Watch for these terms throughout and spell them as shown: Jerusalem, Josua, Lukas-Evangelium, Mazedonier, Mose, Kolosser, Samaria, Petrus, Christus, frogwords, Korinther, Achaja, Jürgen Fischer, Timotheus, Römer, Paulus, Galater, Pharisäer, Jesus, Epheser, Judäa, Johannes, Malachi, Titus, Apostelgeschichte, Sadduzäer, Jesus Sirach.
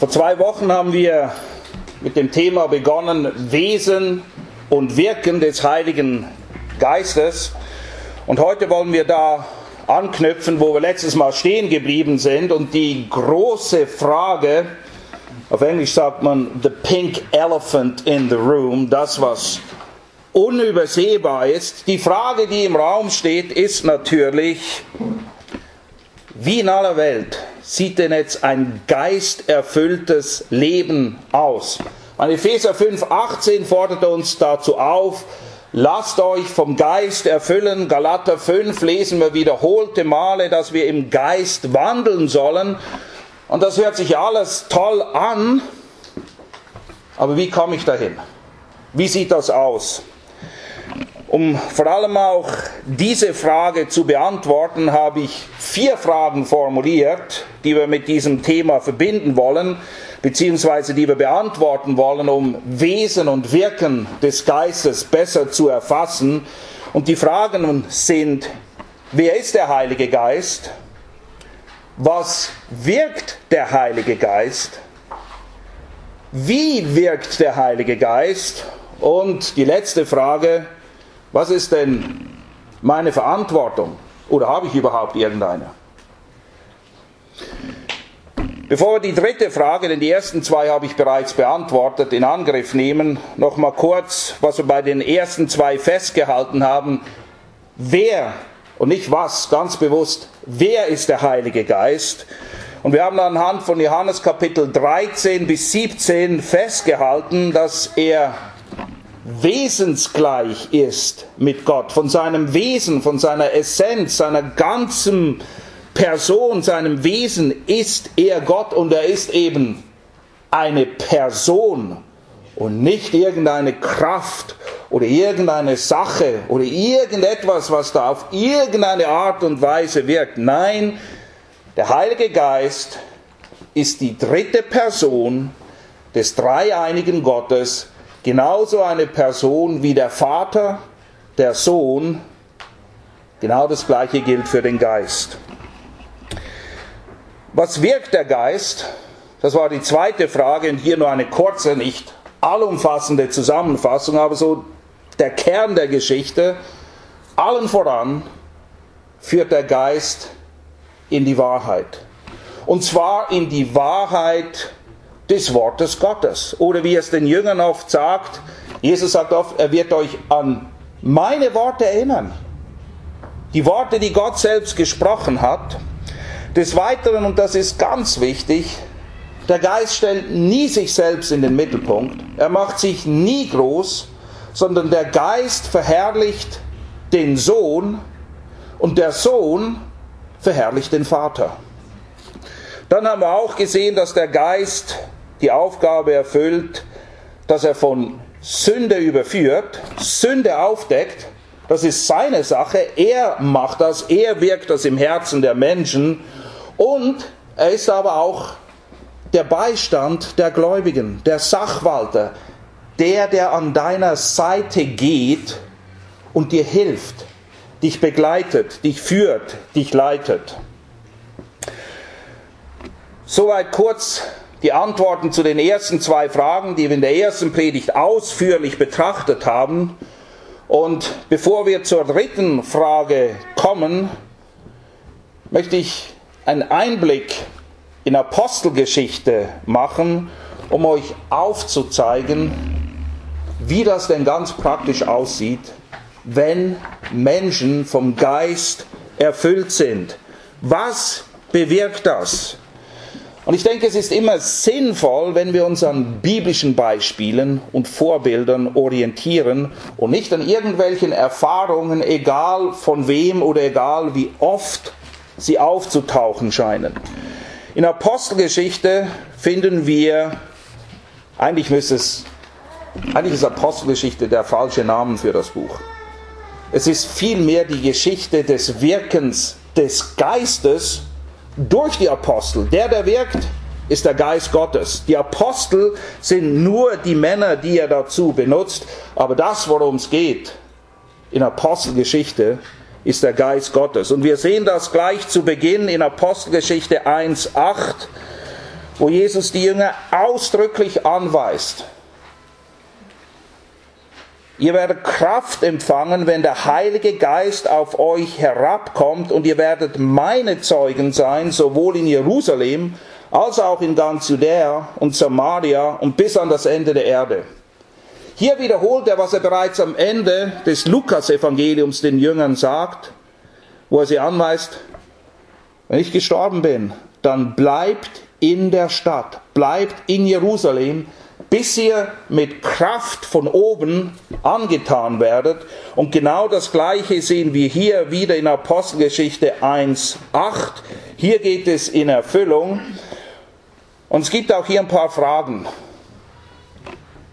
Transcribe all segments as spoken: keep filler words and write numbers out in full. Vor zwei Wochen haben wir mit dem Thema begonnen, Wesen und Wirken des Heiligen Geistes. Und heute wollen wir da anknüpfen, wo wir letztes Mal stehen geblieben sind. Und die große Frage, auf Englisch sagt man, the pink elephant in the room, das was unübersehbar ist. Die Frage, die im Raum steht, ist natürlich, wie in aller Welt sieht denn jetzt ein geisterfülltes Leben aus? An Epheser fünf achtzehn fordert uns dazu auf, lasst euch vom Geist erfüllen. Galater fünf lesen wir wiederholte Male, dass wir im Geist wandeln sollen. Und das hört sich alles toll an, aber wie komme ich dahin? Wie sieht das aus? Um vor allem auch diese Frage zu beantworten, habe ich vier Fragen formuliert, die wir mit diesem Thema verbinden wollen, beziehungsweise die wir beantworten wollen, um Wesen und Wirken des Geistes besser zu erfassen. Und die Fragen sind, wer ist der Heilige Geist? Was wirkt der Heilige Geist? Wie wirkt der Heilige Geist? Und die letzte Frage, was ist denn meine Verantwortung? Oder habe ich überhaupt irgendeine? Bevor wir die dritte Frage, denn die ersten zwei habe ich bereits beantwortet, in Angriff nehmen, noch mal kurz, was wir bei den ersten zwei festgehalten haben. Wer und nicht was, ganz bewusst, wer ist der Heilige Geist? Und wir haben anhand von Johannes Kapitel dreizehn bis siebzehn festgehalten, dass er wesensgleich ist mit Gott, von seinem Wesen, von seiner Essenz, seiner ganzen Person, seinem Wesen ist er Gott und er ist eben eine Person und nicht irgendeine Kraft oder irgendeine Sache oder irgendetwas, was da auf irgendeine Art und Weise wirkt. Nein, der Heilige Geist ist die dritte Person des dreieinigen Gottes, genauso eine Person wie der Vater, der Sohn. Genau das Gleiche gilt für den Geist. Was wirkt der Geist? Das war die zweite Frage und hier nur eine kurze, nicht allumfassende Zusammenfassung, aber so der Kern der Geschichte. Allen voran führt der Geist in die Wahrheit. Und zwar in die Wahrheit des Wortes Gottes. Oder wie es den Jüngern oft sagt, Jesus sagt oft, er wird euch an meine Worte erinnern. Die Worte, die Gott selbst gesprochen hat. Des Weiteren, und das ist ganz wichtig, der Geist stellt nie sich selbst in den Mittelpunkt. Er macht sich nie groß, sondern der Geist verherrlicht den Sohn und der Sohn verherrlicht den Vater. Dann haben wir auch gesehen, dass der Geist die Aufgabe erfüllt, dass er von Sünde überführt, Sünde aufdeckt. Das ist seine Sache. Er macht das, er wirkt das im Herzen der Menschen. Und er ist aber auch der Beistand der Gläubigen, der Sachwalter, der, der an deiner Seite geht und dir hilft, dich begleitet, dich führt, dich leitet. Soweit kurz die Antworten zu den ersten zwei Fragen, die wir in der ersten Predigt ausführlich betrachtet haben. Und bevor wir zur dritten Frage kommen, möchte ich einen Einblick in Apostelgeschichte machen, um euch aufzuzeigen, wie das denn ganz praktisch aussieht, wenn Menschen vom Geist erfüllt sind. Was bewirkt das? Und ich denke, es ist immer sinnvoll, wenn wir uns an biblischen Beispielen und Vorbildern orientieren und nicht an irgendwelchen Erfahrungen, egal von wem oder egal wie oft sie aufzutauchen scheinen. In Apostelgeschichte finden wir, eigentlich müsste es, eigentlich ist Apostelgeschichte der falsche Name für das Buch. Es ist vielmehr die Geschichte des Wirkens des Geistes durch die Apostel. Der, der wirkt, ist der Geist Gottes. Die Apostel sind nur die Männer, die er dazu benutzt. Aber das, worum es geht in Apostelgeschichte, ist der Geist Gottes. Und wir sehen das gleich zu Beginn in Apostelgeschichte eins acht. wo Jesus die Jünger ausdrücklich anweist. Ihr werdet Kraft empfangen, wenn der Heilige Geist auf euch herabkommt, und ihr werdet meine Zeugen sein, sowohl in Jerusalem als auch in ganz Judäa und Samaria und bis an das Ende der Erde. Hier wiederholt er, was er bereits am Ende des Lukas-Evangeliums den Jüngern sagt, wo er sie anweist: Wenn ich gestorben bin, dann bleibt in der Stadt, bleibt in Jerusalem, bis ihr mit Kraft von oben angetan werdet. Und genau das Gleiche sehen wir hier wieder in Apostelgeschichte eins Komma acht. Hier geht es in Erfüllung. Und es gibt auch hier ein paar Fragen.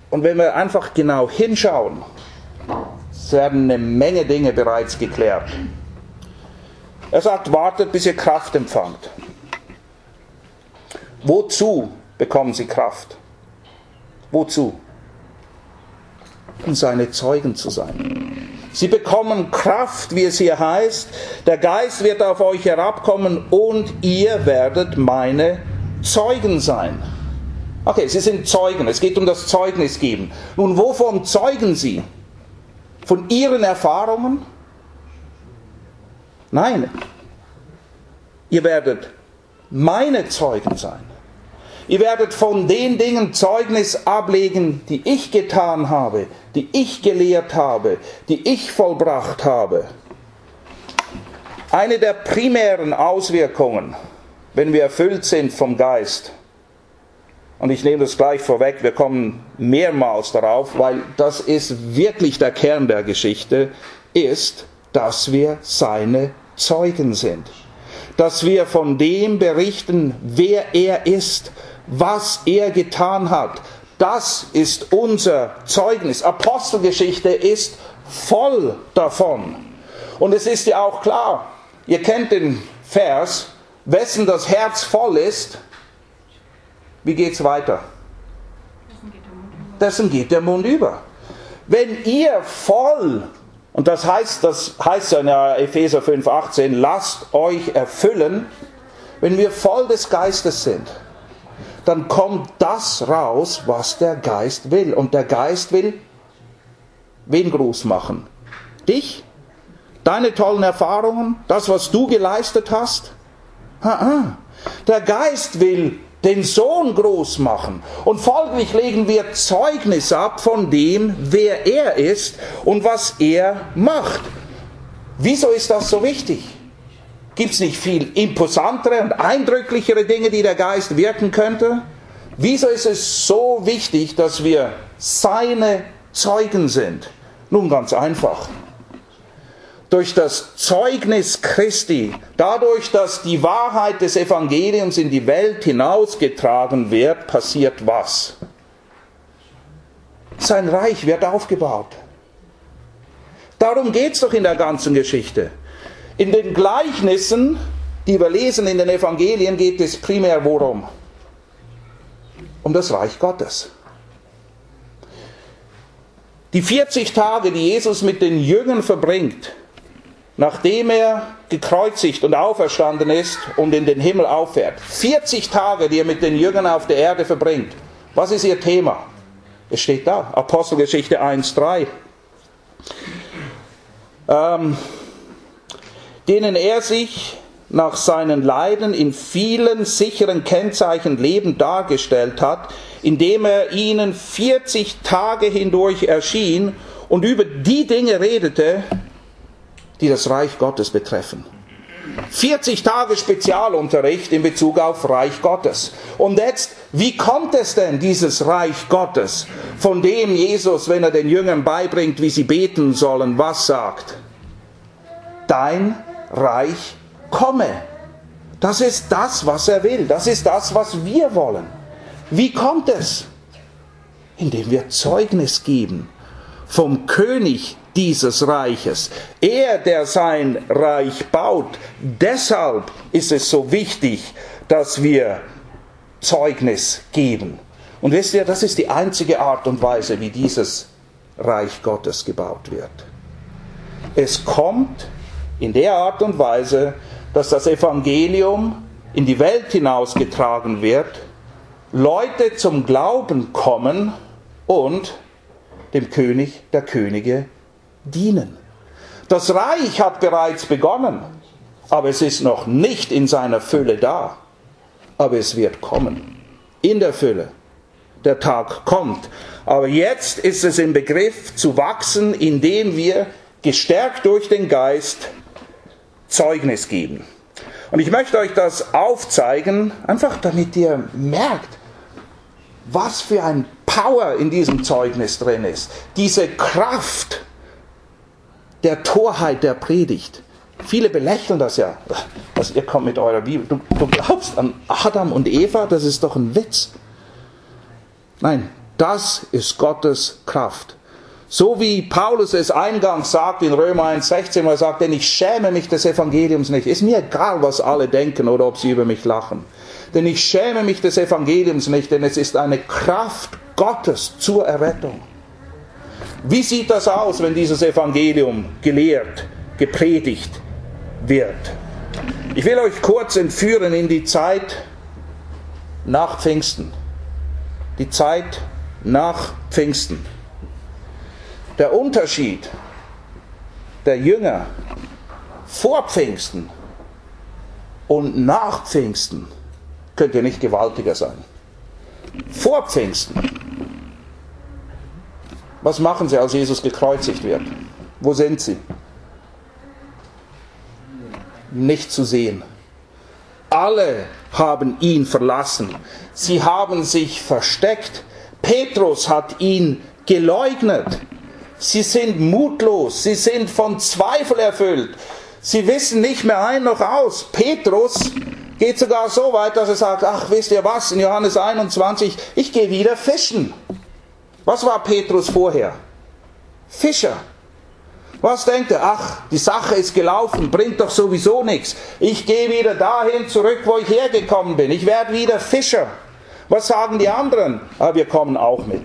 Und wenn wir einfach genau hinschauen, es werden eine Menge Dinge bereits geklärt. Er sagt, wartet, bis ihr Kraft empfangt. Wozu bekommen sie Kraft? Wozu? Um seine Zeugen zu sein. Sie bekommen Kraft, wie es hier heißt. Der Geist wird auf euch herabkommen und ihr werdet meine Zeugen sein. Okay, sie sind Zeugen. Es geht um das Zeugnis geben. Nun, wovon zeugen sie? Von ihren Erfahrungen? Nein. Ihr werdet meine Zeugen sein. Ihr werdet von den Dingen Zeugnis ablegen, die ich getan habe, die ich gelehrt habe, die ich vollbracht habe. Eine der primären Auswirkungen, wenn wir erfüllt sind vom Geist, und ich nehme das gleich vorweg, wir kommen mehrmals darauf, weil das ist wirklich der Kern der Geschichte, ist, dass wir seine Zeugen sind. Dass wir von dem berichten, wer er ist, was er getan hat. Das ist unser Zeugnis. Apostelgeschichte ist voll davon. Und es ist ja auch klar, ihr kennt den Vers, wessen das Herz voll ist, wie geht's weiter? Dessen geht der Mund über. Wenn ihr voll, und das heißt, das heißt ja in Epheser fünf achtzehn, lasst euch erfüllen, wenn wir voll des Geistes sind, dann kommt das raus, was der Geist will. Und der Geist will wen groß machen? Dich? Deine tollen Erfahrungen? Das, was du geleistet hast? Der Geist will den Sohn groß machen. Und folglich legen wir Zeugnis ab von dem, wer er ist und was er macht. Wieso ist das so wichtig? Gibt es nicht viel imposantere und eindrücklichere Dinge, die der Geist wirken könnte? Wieso ist es so wichtig, dass wir seine Zeugen sind? Nun, ganz einfach. Durch das Zeugnis Christi, dadurch, dass die Wahrheit des Evangeliums in die Welt hinausgetragen wird, passiert was? Sein Reich wird aufgebaut. Darum geht es doch in der ganzen Geschichte. In den Gleichnissen, die wir lesen in den Evangelien, geht es primär worum? Um das Reich Gottes. Die vierzig Tage, die Jesus mit den Jüngern verbringt, nachdem er gekreuzigt und auferstanden ist und in den Himmel auffährt. vierzig Tage, die er mit den Jüngern auf der Erde verbringt. Was ist ihr Thema? Es steht da, Apostelgeschichte eins Komma drei. Ähm, denen er sich nach seinen Leiden in vielen sicheren Kennzeichen lebend dargestellt hat, indem er ihnen vierzig Tage hindurch erschien und über die Dinge redete, die das Reich Gottes betreffen. vierzig Tage Spezialunterricht in Bezug auf Reich Gottes. Und jetzt, wie kommt es denn, dieses Reich Gottes, von dem Jesus, wenn er den Jüngern beibringt, wie sie beten sollen, was sagt? Dein Reich komme. Das ist das, was er will. Das ist das, was wir wollen. Wie kommt es? Indem wir Zeugnis geben vom König dieses Reiches. Er, der sein Reich baut. Deshalb ist es so wichtig, dass wir Zeugnis geben. Und wisst ihr, das ist die einzige Art und Weise, wie dieses Reich Gottes gebaut wird. Es kommt in der Art und Weise, dass das Evangelium in die Welt hinausgetragen wird Leute zum Glauben kommen und dem König der Könige dienen. Das Reich hat bereits begonnen, aber es ist noch nicht in seiner Fülle da. Aber es wird kommen, in der Fülle. Der Tag kommt. Aber jetzt ist es im Begriff zu wachsen, indem wir gestärkt durch den Geist Zeugnis geben. Und ich möchte euch das aufzeigen, einfach damit ihr merkt, was für ein Power in diesem Zeugnis drin ist. Diese Kraft der Torheit der Predigt. Viele belächeln das ja. Also ihr kommt mit eurer Bibel. Du, du glaubst an Adam und Eva? Das ist doch ein Witz. Nein, das ist Gottes Kraft. So wie Paulus es eingangs sagt in Römer eins sechzehn, wo er sagt, denn ich schäme mich des Evangeliums nicht. Ist mir egal, was alle denken oder ob sie über mich lachen. Denn ich schäme mich des Evangeliums nicht, denn es ist eine Kraft Gottes zur Errettung. Wie sieht das aus, wenn dieses Evangelium gelehrt, gepredigt wird? Ich will euch kurz entführen in die Zeit nach Pfingsten. Die Zeit nach Pfingsten. Der Unterschied der Jünger vor Pfingsten und nach Pfingsten könnte nicht gewaltiger sein. Vor Pfingsten. Was machen sie, als Jesus gekreuzigt wird? Wo sind sie? Nicht zu sehen. Alle haben ihn verlassen. Sie haben sich versteckt. Petrus hat ihn geleugnet. Sie sind mutlos. Sie sind von Zweifel erfüllt. Sie wissen nicht mehr ein noch aus. Petrus geht sogar so weit, dass er sagt, ach, wisst ihr was, in Johannes einundzwanzig, ich gehe wieder fischen. Was war Petrus vorher? Fischer. Was denkt er? Ach, die Sache ist gelaufen, bringt doch sowieso nichts. Ich gehe wieder dahin zurück, wo ich hergekommen bin. Ich werde wieder Fischer. Was sagen die anderen? Aber wir kommen auch mit.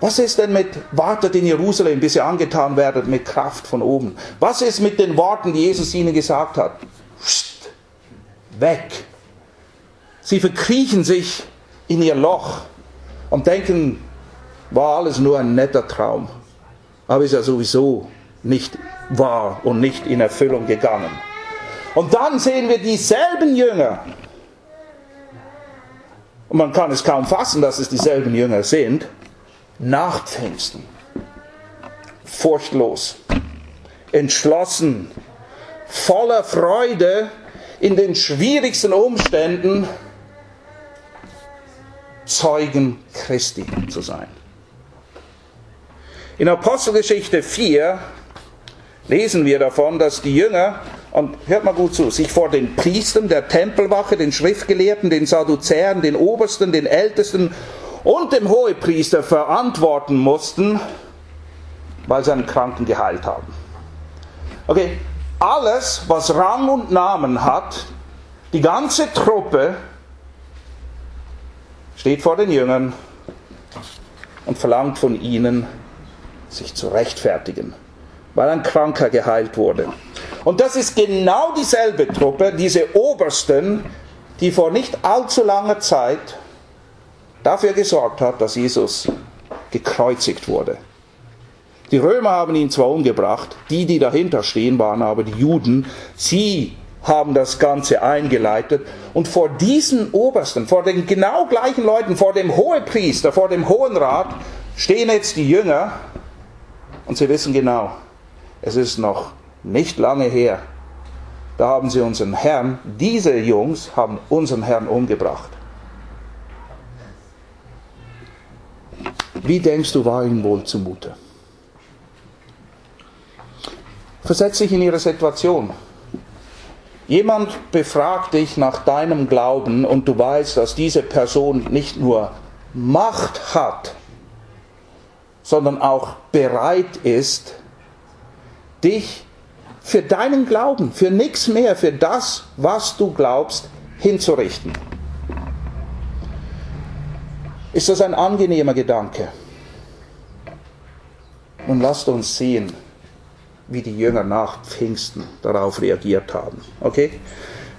Was ist denn mit, wartet in Jerusalem, bis ihr angetan werdet mit Kraft von oben? Was ist mit den Worten, die Jesus ihnen gesagt hat? Psst, weg. Sie verkriechen sich in ihr Loch und denken, war alles nur ein netter Traum. Aber ist ja sowieso nicht wahr und nicht in Erfüllung gegangen. Und dann sehen wir dieselben Jünger. Und man kann es kaum fassen, dass es dieselben Jünger sind. Nach Pfingsten. Furchtlos. Entschlossen. Voller Freude. In den schwierigsten Umständen. Zeugen Christi zu sein. In Apostelgeschichte vier lesen wir davon, dass die Jünger, und hört mal gut zu, sich vor den Priestern, der Tempelwache, den Schriftgelehrten, den Sadduzäern, den Obersten, den Ältesten und dem Hohepriester verantworten mussten, weil sie einen Kranken geheilt haben. Okay, alles, was Rang und Namen hat, die ganze Truppe, steht vor den Jüngern und verlangt von ihnen, sich zu rechtfertigen, weil ein Kranker geheilt wurde. Und das ist genau dieselbe Truppe, diese Obersten, die vor nicht allzu langer Zeit dafür gesorgt hat, dass Jesus gekreuzigt wurde. Die Römer haben ihn zwar umgebracht, die, die dahinter stehen, waren aber die Juden. Sie haben das Ganze eingeleitet. Und vor diesen Obersten, vor den genau gleichen Leuten, vor dem Hohepriester, vor dem Hohen Rat, stehen jetzt die Jünger. Und sie wissen genau, es ist noch nicht lange her. Da haben sie unseren Herrn, diese Jungs haben unseren Herrn umgebracht. Wie denkst du, war ihnen wohl zumute? Versetz dich in ihre Situation. Jemand befragt dich nach deinem Glauben und du weißt, dass diese Person nicht nur Macht hat, sondern auch bereit ist, dich für deinen Glauben, für nichts mehr, für das, was du glaubst, hinzurichten. Ist das ein angenehmer Gedanke? Nun lasst uns sehen, wie die Jünger nach Pfingsten darauf reagiert haben. Okay?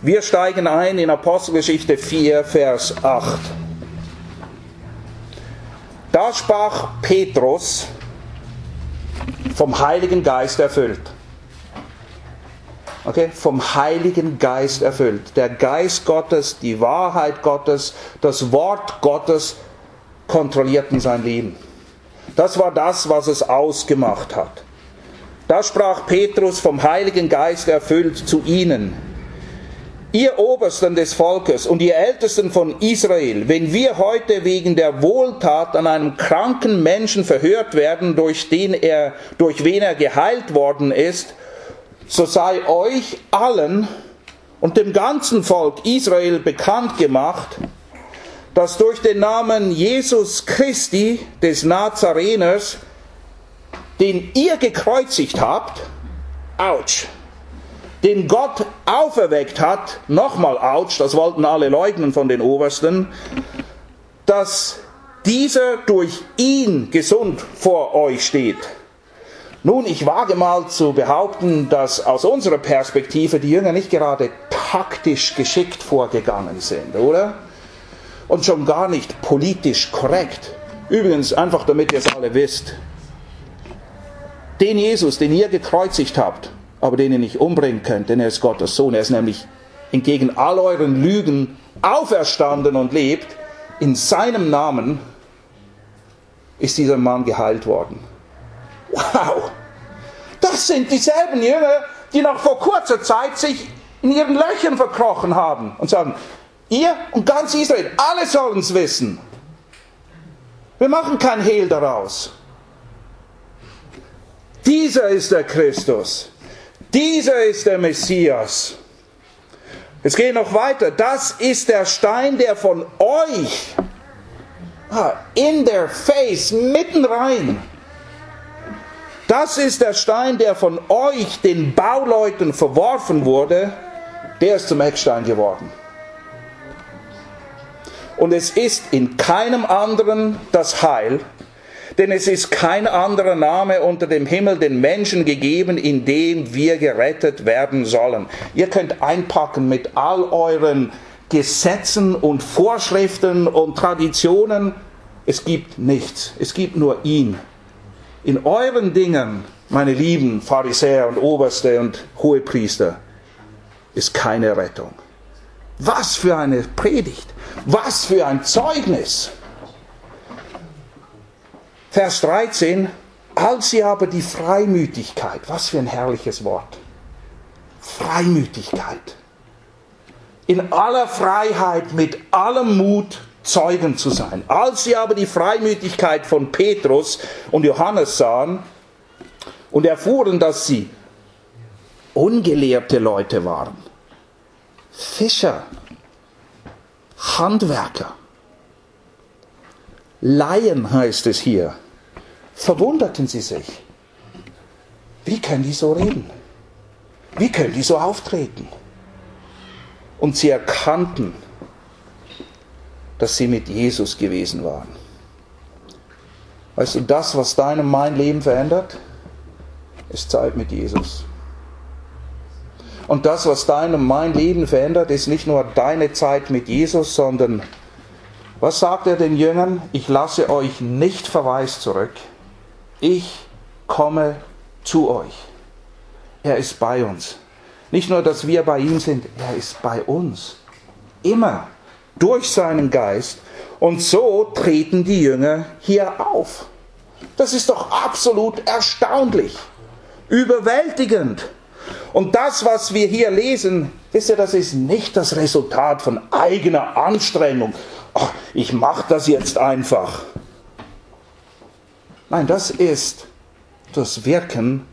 Wir steigen ein in Apostelgeschichte vier, Vers acht. Da sprach Petrus, vom Heiligen Geist erfüllt. Okay, vom Heiligen Geist erfüllt. Der Geist Gottes, die Wahrheit Gottes, das Wort Gottes kontrollierten sein Leben. Das war das, was es ausgemacht hat. Da sprach Petrus vom Heiligen Geist erfüllt zu ihnen: Ihr Obersten des Volkes und ihr Ältesten von Israel, wenn wir heute wegen der Wohltat an einem kranken Menschen verhört werden, durch den er, durch wen er geheilt worden ist, so sei euch allen und dem ganzen Volk Israel bekannt gemacht, dass durch den Namen Jesus Christi des Nazareners, den ihr gekreuzigt habt, ouch, den Gott auferweckt hat, nochmal ouch, das wollten alle leugnen von den Obersten, dass dieser durch ihn gesund vor euch steht. Nun, ich wage mal zu behaupten, dass aus unserer Perspektive die Jünger nicht gerade taktisch geschickt vorgegangen sind, oder? Und schon gar nicht politisch korrekt. Übrigens, einfach damit ihr es alle wisst, den Jesus, den ihr gekreuzigt habt, aber den ihr nicht umbringen könnt, denn er ist Gottes Sohn. Er ist nämlich entgegen all euren Lügen auferstanden und lebt. In seinem Namen ist dieser Mann geheilt worden. Wow! Das sind dieselben Jünger, die noch vor kurzer Zeit sich in ihren Löchern verkrochen haben und sagen, ihr und ganz Israel, alle sollen es wissen. Wir machen kein Hehl daraus. Dieser ist der Christus. Dieser ist der Messias. Es geht noch weiter. Das ist der Stein, der von euch in their face, mitten rein. Das ist der Stein, der von euch, den Bauleuten, verworfen wurde. Der ist zum Eckstein geworden. Und es ist in keinem anderen das Heil, denn es ist kein anderer Name unter dem Himmel den Menschen gegeben, in dem wir gerettet werden sollen. Ihr könnt einpacken mit all euren Gesetzen und Vorschriften und Traditionen. Es gibt nichts. Es gibt nur ihn. In euren Dingen, meine lieben Pharisäer und Oberste und Hohepriester, ist keine Rettung. Was für eine Predigt! Was für ein Zeugnis! Vers dreizehn, als sie aber die Freimütigkeit, was für ein herrliches Wort, Freimütigkeit, in aller Freiheit, mit allem Mut, Zeugen zu sein. Als sie aber die Freimütigkeit von Petrus und Johannes sahen und erfuhren, dass sie ungelehrte Leute waren, Fischer, Handwerker, Laien heißt es hier, verwunderten sie sich. Wie können die so reden? Wie können die so auftreten? Und sie erkannten, dass sie mit Jesus gewesen waren. Weißt du, das, was dein und mein Leben verändert, ist Zeit mit Jesus. Und das, was dein und mein Leben verändert, ist nicht nur deine Zeit mit Jesus, sondern, was sagt er den Jüngern? Ich lasse euch nicht verwaist zurück. Ich komme zu euch. Er ist bei uns. Nicht nur, dass wir bei ihm sind, er ist bei uns. Immer durch seinen Geist. Und so treten die Jünger hier auf. Das ist doch absolut erstaunlich. Überwältigend. Und das, was wir hier lesen, wisst ihr, das ist nicht das Resultat von eigener Anstrengung. Ach, ich mache das jetzt einfach. Nein, das ist das Wirken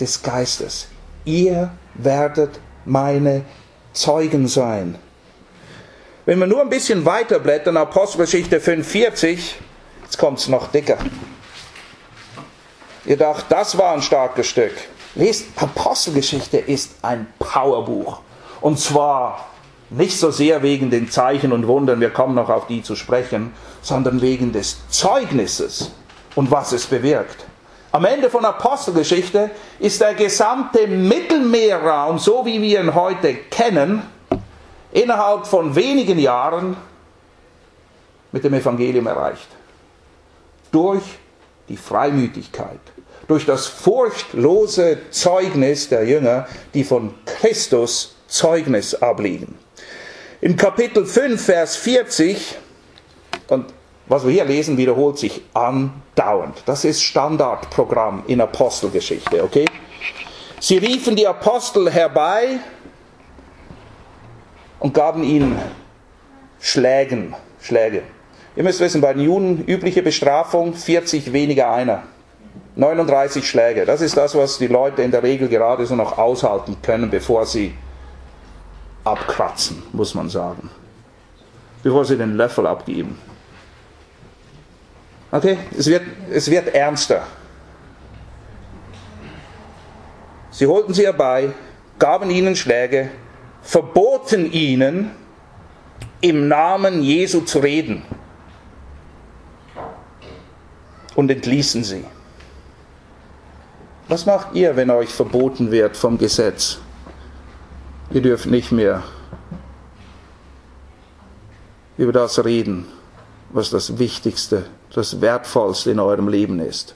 des Geistes. Ihr werdet meine Zeugen sein. Wenn wir nur ein bisschen weiter blättern, Apostelgeschichte fünfundvierzig, jetzt kommt es noch dicker. Ihr dacht, das war ein starkes Stück. Lest, Apostelgeschichte ist ein Powerbuch. Und zwar nicht so sehr wegen den Zeichen und Wundern, wir kommen noch auf die zu sprechen, sondern wegen des Zeugnisses und was es bewirkt. Am Ende von Apostelgeschichte ist der gesamte Mittelmeerraum, so wie wir ihn heute kennen, innerhalb von wenigen Jahren mit dem Evangelium erreicht. Durch die Freimütigkeit, durch das furchtlose Zeugnis der Jünger, die von Christus Zeugnis ablegen. In Kapitel fünf, Vers vierzig, und was wir hier lesen, wiederholt sich andauernd. Das ist Standardprogramm in Apostelgeschichte, okay? Sie riefen die Apostel herbei und gaben ihnen Schlägen, Schläge. Ihr müsst wissen, bei den Juden übliche Bestrafung, vierzig weniger einer. neununddreißig Schläge. Das ist das, was die Leute in der Regel gerade so noch aushalten können, bevor sie abkratzen, muss man sagen. Bevor sie den Löffel abgeben. Okay, es wird, es wird ernster. Sie holten sie herbei, gaben ihnen Schläge, verboten ihnen, im Namen Jesu zu reden und entließen sie. Was macht ihr, wenn euch verboten wird vom Gesetz? Ihr dürft nicht mehr über das reden, was das Wichtigste, das Wertvollste in eurem Leben ist.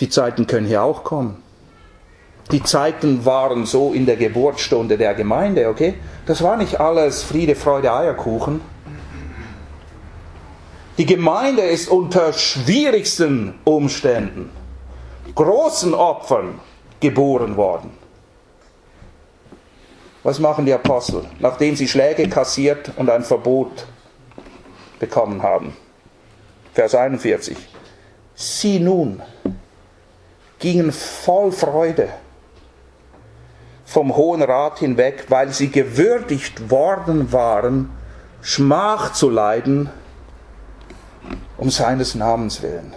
Die Zeiten können hier auch kommen. Die Zeiten waren so in der Geburtsstunde der Gemeinde, okay? Das war nicht alles Friede, Freude, Eierkuchen. Die Gemeinde ist unter schwierigsten Umständen, großen Opfern geboren worden. Was machen die Apostel, nachdem sie Schläge kassiert und ein Verbot bekommen haben? Vers einundvierzig. Sie nun gingen voll Freude vom Hohen Rat hinweg, weil sie gewürdigt worden waren, Schmach zu leiden, um seines Namens willen.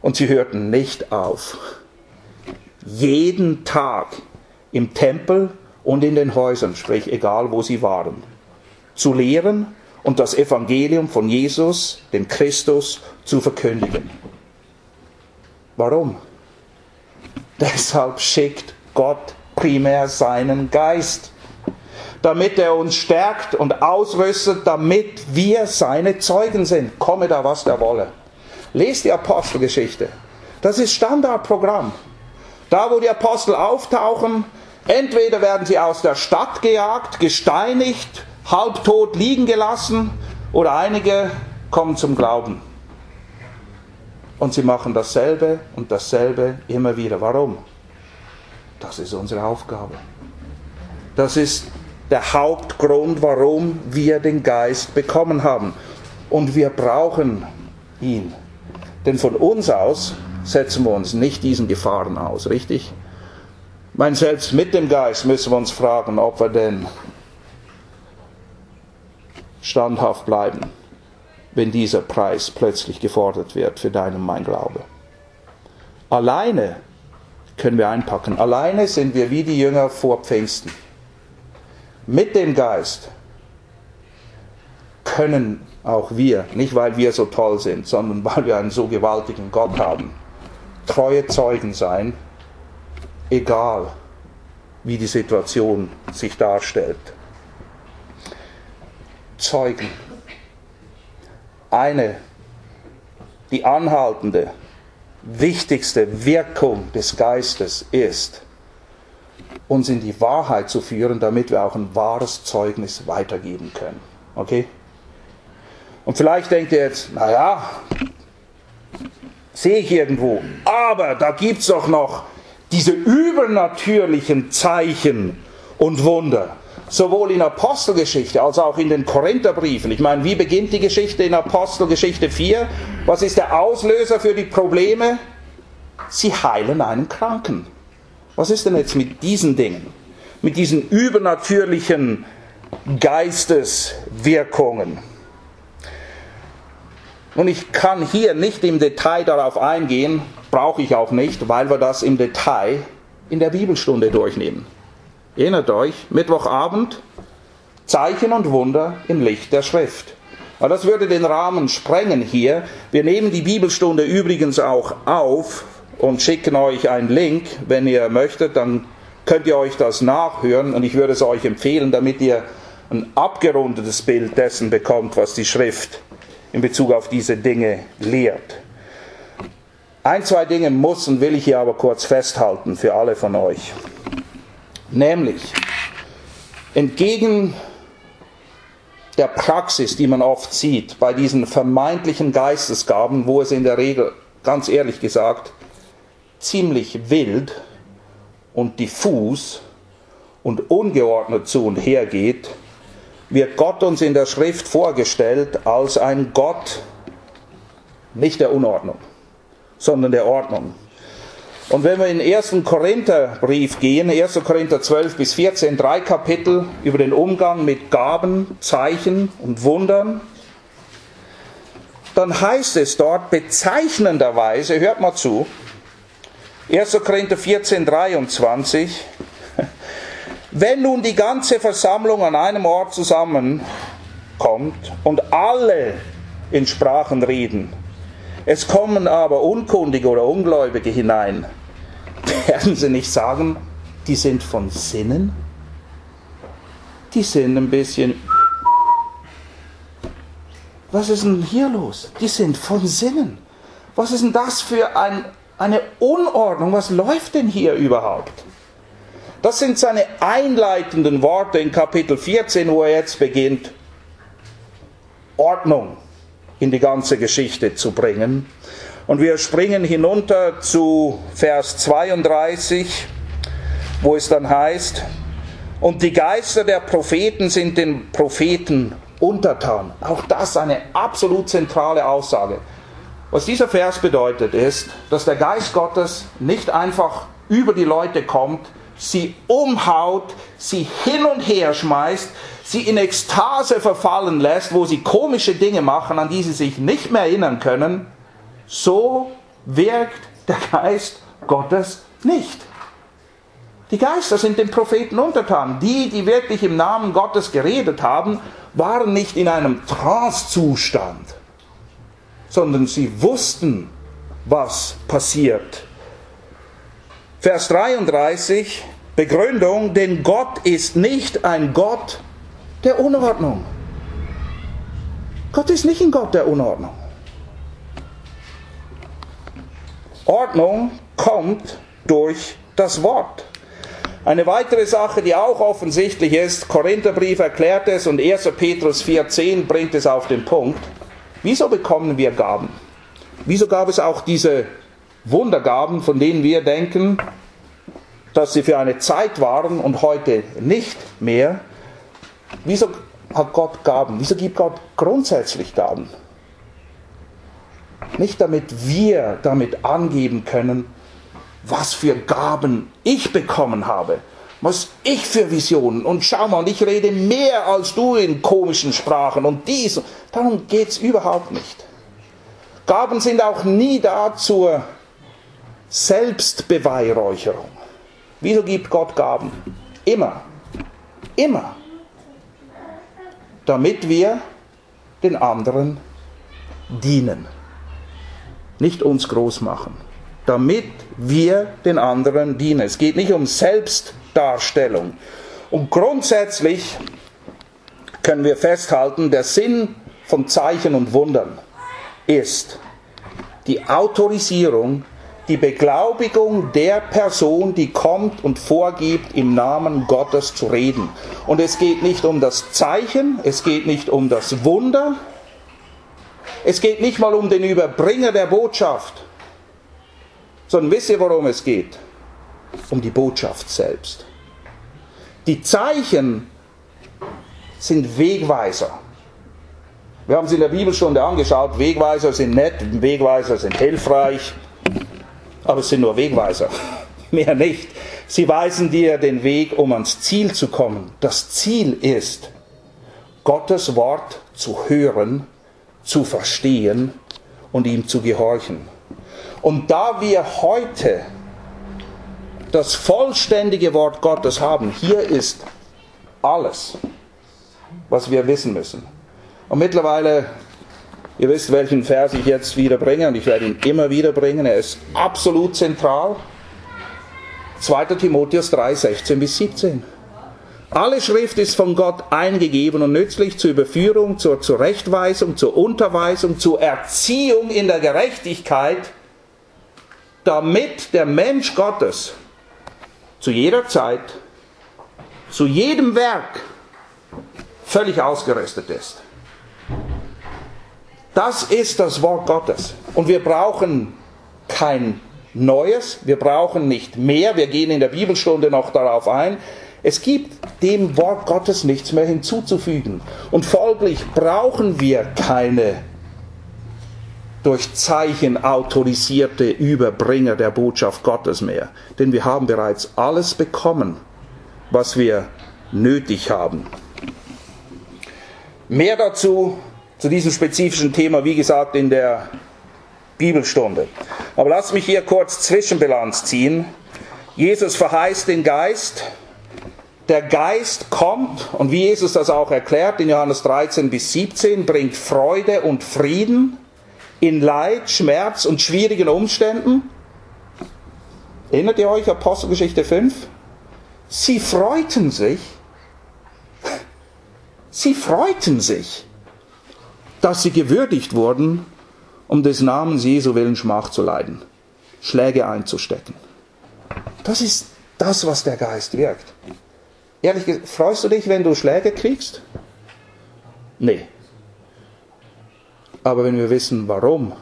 Und sie hörten nicht auf. Jeden Tag im Tempel und in den Häusern, sprich egal wo sie waren, zu lehren und das Evangelium von Jesus, dem Christus, zu verkündigen. Warum? Deshalb schickt Gott primär seinen Geist, damit er uns stärkt und ausrüstet, damit wir seine Zeugen sind. Komme da, was der wolle. Lest die Apostelgeschichte. Das ist Standardprogramm. Da, wo die Apostel auftauchen, entweder werden sie aus der Stadt gejagt, gesteinigt, halbtot liegen gelassen, oder einige kommen zum Glauben. Und sie machen dasselbe und dasselbe immer wieder. Warum? Das ist unsere Aufgabe. Das ist der Hauptgrund, warum wir den Geist bekommen haben. Und wir brauchen ihn. Denn von uns aus setzen wir uns nicht diesen Gefahren aus, richtig? Ich meine, selbst mit dem Geist müssen wir uns fragen, ob wir denn standhaft bleiben, wenn dieser Preis plötzlich gefordert wird für deinen und mein Glaube. Alleine können wir einpacken. Alleine sind wir wie die Jünger vor Pfingsten. Mit dem Geist können auch wir, nicht weil wir so toll sind, sondern weil wir einen so gewaltigen Gott haben, treue Zeugen sein, egal wie die Situation sich darstellt. Zeugen. Eine, die anhaltende, wichtigste Wirkung des Geistes ist, uns in die Wahrheit zu führen, damit wir auch ein wahres Zeugnis weitergeben können. Okay? Und vielleicht denkt ihr jetzt, naja, sehe ich irgendwo, aber da gibt es doch noch diese übernatürlichen Zeichen und Wunder. Sowohl in Apostelgeschichte als auch in den Korintherbriefen. Ich meine, wie beginnt die Geschichte in Apostelgeschichte vier? Was ist der Auslöser für die Probleme? Sie heilen einen Kranken. Was ist denn jetzt mit diesen Dingen? Mit diesen übernatürlichen Geisteswirkungen? Und ich kann hier nicht im Detail darauf eingehen, brauche ich auch nicht, weil wir das im Detail in der Bibelstunde durchnehmen. Erinnert euch, Mittwochabend, Zeichen und Wunder im Licht der Schrift. Aber das würde den Rahmen sprengen hier. Wir nehmen die Bibelstunde übrigens auch auf und schicken euch einen Link, wenn ihr möchtet, dann könnt ihr euch das nachhören, und ich würde es euch empfehlen, damit ihr ein abgerundetes Bild dessen bekommt, was die Schrift in Bezug auf diese Dinge lehrt. Ein, zwei Dinge muss und will ich hier aber kurz festhalten für alle von euch. Nämlich, entgegen der Praxis, die man oft sieht, bei diesen vermeintlichen Geistesgaben, wo es in der Regel, ganz ehrlich gesagt, ziemlich wild und diffus und ungeordnet zu und her geht, wird Gott uns in der Schrift vorgestellt als ein Gott nicht der Unordnung, sondern der Ordnung. Und wenn wir in den ersten Korintherbrief gehen, erster Korinther zwölf bis vierzehn, drei Kapitel über den Umgang mit Gaben, Zeichen und Wundern, dann heißt es dort bezeichnenderweise, hört mal zu, erster Korinther vierzehn, dreiundzwanzig, wenn nun die ganze Versammlung an einem Ort zusammenkommt und alle in Sprachen reden, es kommen aber Unkundige oder Ungläubige hinein, werden sie nicht sagen, die sind von Sinnen? Die sind ein bisschen... Was ist denn hier los? Die sind von Sinnen. Was ist denn das für ein, eine Unordnung? Was läuft denn hier überhaupt? Das sind seine einleitenden Worte in Kapitel vierzehn, wo er jetzt beginnt, Ordnung in die ganze Geschichte zu bringen. Und wir springen hinunter zu Vers zweiunddreißig, wo es dann heißt, und die Geister der Propheten sind den Propheten untertan. Auch das eine absolut zentrale Aussage. Was dieser Vers bedeutet ist, dass der Geist Gottes nicht einfach über die Leute kommt, sie umhaut, sie hin und her schmeißt, sie in Ekstase verfallen lässt, wo sie komische Dinge machen, an die sie sich nicht mehr erinnern können. So wirkt der Geist Gottes nicht. Die Geister sind den Propheten untertan. Die, die wirklich im Namen Gottes geredet haben, waren nicht in einem Trance-Zustand, sondern sie wussten, was passiert. Vers dreiunddreißig, Begründung, denn Gott ist nicht ein Gott der Unordnung. Gott ist nicht ein Gott der Unordnung. Ordnung kommt durch das Wort. Eine weitere Sache, die auch offensichtlich ist, Korintherbrief erklärt es und erster Petrus vier zehn bringt es auf den Punkt. Wieso bekommen wir Gaben? Wieso gab es auch diese Wundergaben, von denen wir denken, dass sie für eine Zeit waren und heute nicht mehr? Wieso hat Gott Gaben? Wieso gibt Gott grundsätzlich Gaben? Nicht damit wir damit angeben können, was für Gaben ich bekommen habe, was ich für Visionen, und schau mal, und ich rede mehr als du in komischen Sprachen und dies. Darum geht es überhaupt nicht. Gaben sind auch nie da zur Selbstbeweihräucherung. Wieso gibt Gott Gaben? Immer, immer. Damit wir den anderen dienen. Nicht uns groß machen. Damit wir den anderen dienen. Es geht nicht um Selbstdarstellung. Und grundsätzlich können wir festhalten, der Sinn von Zeichen und Wundern ist die Autorisierung, die Beglaubigung der Person, die kommt und vorgibt, im Namen Gottes zu reden. Und es geht nicht um das Zeichen, es geht nicht um das Wunder, es geht nicht mal um den Überbringer der Botschaft, sondern wisst ihr, worum es geht? Um die Botschaft selbst. Die Zeichen sind Wegweiser. Wir haben sie in der Bibelstunde angeschaut, Wegweiser sind nett, Wegweiser sind hilfreich, aber es sind nur Wegweiser, mehr nicht. Sie weisen dir den Weg, um ans Ziel zu kommen. Das Ziel ist, Gottes Wort zu hören, zu verstehen und ihm zu gehorchen. Und da wir heute das vollständige Wort Gottes haben, hier ist alles, was wir wissen müssen. Und mittlerweile, ihr wisst, welchen Vers ich jetzt wieder bringe, und ich werde ihn immer wieder bringen, er ist absolut zentral. zweiter Timotheus drei, sechzehn bis siebzehn. Alle Schrift ist von Gott eingegeben und nützlich zur Überführung, zur Zurechtweisung, zur Unterweisung, zur Erziehung in der Gerechtigkeit, damit der Mensch Gottes zu jeder Zeit, zu jedem Werk völlig ausgerüstet ist. Das ist das Wort Gottes. Und wir brauchen kein Neues, wir brauchen nicht mehr, wir gehen in der Bibelstunde noch darauf ein. Es gibt dem Wort Gottes nichts mehr hinzuzufügen. Und folglich brauchen wir keine durch Zeichen autorisierte Überbringer der Botschaft Gottes mehr. Denn wir haben bereits alles bekommen, was wir nötig haben. Mehr dazu, zu diesem spezifischen Thema, wie gesagt, in der Bibelstunde. Aber lasst mich hier kurz Zwischenbilanz ziehen. Jesus verheißt den Geist. Der Geist kommt, und wie Jesus das auch erklärt, in Johannes dreizehn bis siebzehn, bringt Freude und Frieden in Leid, Schmerz und schwierigen Umständen. Erinnert ihr euch, Apostelgeschichte fünf? Sie freuten sich, sie freuten sich, dass sie gewürdigt wurden, um des Namens Jesu willen Schmach zu leiden, Schläge einzustecken. Das ist das, was der Geist wirkt. Ehrlich gesagt, freust du dich, wenn du Schläge kriegst? Nee. Aber wenn wir wissen, warum,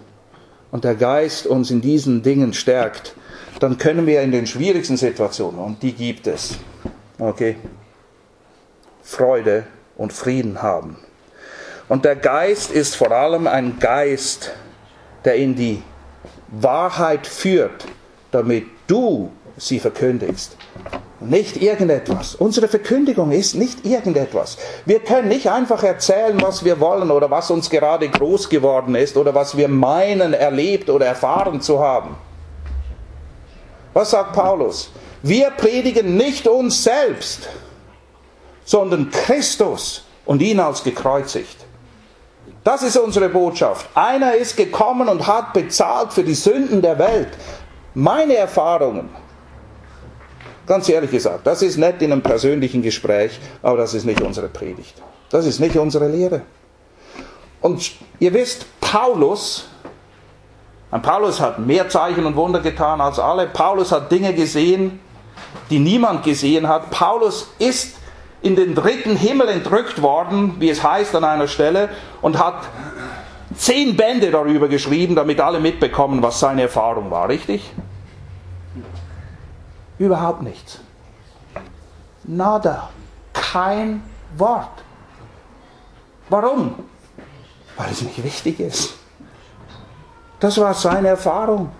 und der Geist uns in diesen Dingen stärkt, dann können wir in den schwierigsten Situationen, und die gibt es, okay, Freude und Frieden haben. Und der Geist ist vor allem ein Geist, der in die Wahrheit führt, damit du sie verkündigst. Nicht irgendetwas. Unsere Verkündigung ist nicht irgendetwas. Wir können nicht einfach erzählen, was wir wollen oder was uns gerade groß geworden ist oder was wir meinen, erlebt oder erfahren zu haben. Was sagt Paulus? Wir predigen nicht uns selbst, sondern Christus und ihn als gekreuzigt. Das ist unsere Botschaft. Einer ist gekommen und hat bezahlt für die Sünden der Welt. Meine Erfahrungen, ganz ehrlich gesagt, das ist nett in einem persönlichen Gespräch, aber das ist nicht unsere Predigt. Das ist nicht unsere Lehre. Und ihr wisst, Paulus, Paulus hat mehr Zeichen und Wunder getan als alle. Paulus hat Dinge gesehen, die niemand gesehen hat. Paulus ist in den dritten Himmel entrückt worden, wie es heißt an einer Stelle, und hat zehn Bände darüber geschrieben, damit alle mitbekommen, was seine Erfahrung war, richtig? Überhaupt nichts. Nada. Kein Wort. Warum? Weil es nicht wichtig ist. Das war seine Erfahrung.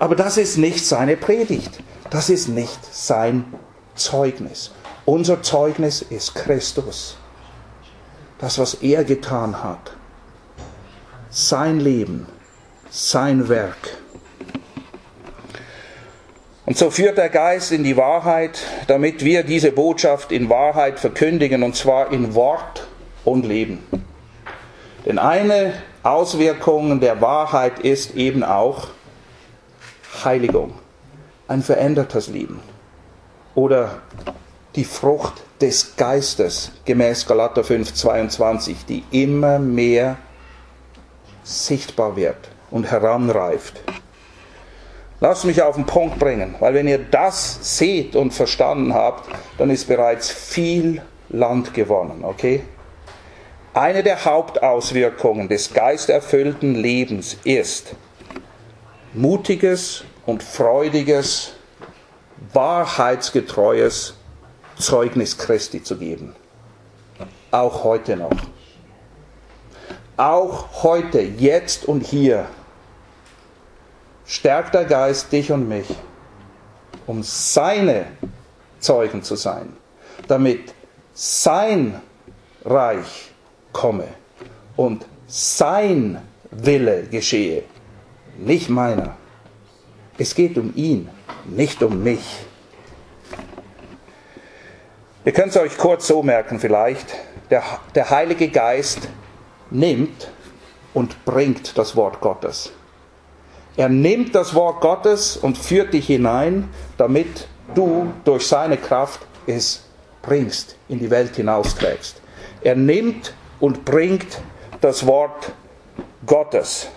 Aber das ist nicht seine Predigt. Das ist nicht sein Zeugnis. Unser Zeugnis ist Christus. Das, was er getan hat. Sein Leben. Sein Werk. Und so führt der Geist in die Wahrheit, damit wir diese Botschaft in Wahrheit verkündigen, und zwar in Wort und Leben. Denn eine Auswirkung der Wahrheit ist eben auch Heiligung, ein verändertes Leben oder die Frucht des Geistes, gemäß Galater fünf, zweiundzwanzig, die immer mehr sichtbar wird und heranreift. Lasst mich auf den Punkt bringen, weil wenn ihr das seht und verstanden habt, dann ist bereits viel Land gewonnen, okay? Eine der Hauptauswirkungen des geisterfüllten Lebens ist mutiges und freudiges, wahrheitsgetreues Zeugnis Christi zu geben. Auch heute noch. Auch heute, jetzt und hier. Stärkt der Geist dich und mich, um seine Zeugen zu sein, damit sein Reich komme und sein Wille geschehe, nicht meiner. Es geht um ihn, nicht um mich. Ihr könnt es euch kurz so merken vielleicht, der, der Heilige Geist nimmt und bringt das Wort Gottes. Er nimmt das Wort Gottes und führt dich hinein, damit du durch seine Kraft es bringst, in die Welt hinausträgst. Er nimmt und bringt das Wort Gottes.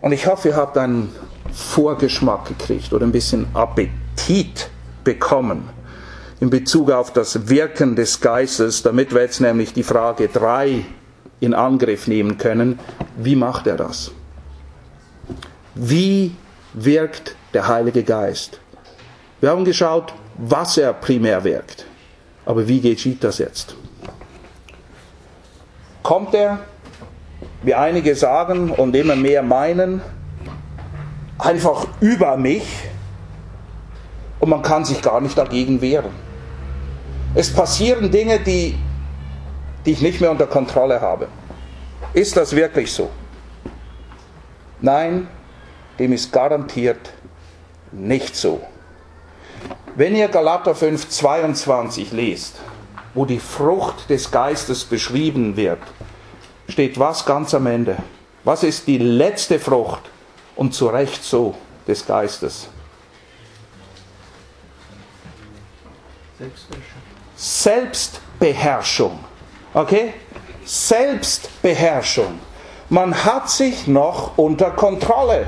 Und ich hoffe, ihr habt einen Vorgeschmack gekriegt oder ein bisschen Appetit bekommen in Bezug auf das Wirken des Geistes, damit wir jetzt nämlich die Frage drei in Angriff nehmen können. Wie macht er das? Wie wirkt der Heilige Geist? Wir haben geschaut, was er primär wirkt. Aber wie geschieht das jetzt? Kommt er, wie einige sagen und immer mehr meinen, einfach über mich und man kann sich gar nicht dagegen wehren? Es passieren Dinge, die, die ich nicht mehr unter Kontrolle habe. Ist das wirklich so? Nein, dem ist garantiert nicht so. Wenn ihr Galater fünf, zweiundzwanzig lest, wo die Frucht des Geistes beschrieben wird, steht was ganz am Ende? Was ist die letzte Frucht? Und zu Recht so, des Geistes. Selbstbeherrschung. Selbstbeherrschung. Okay? Selbstbeherrschung. Man hat sich noch unter Kontrolle.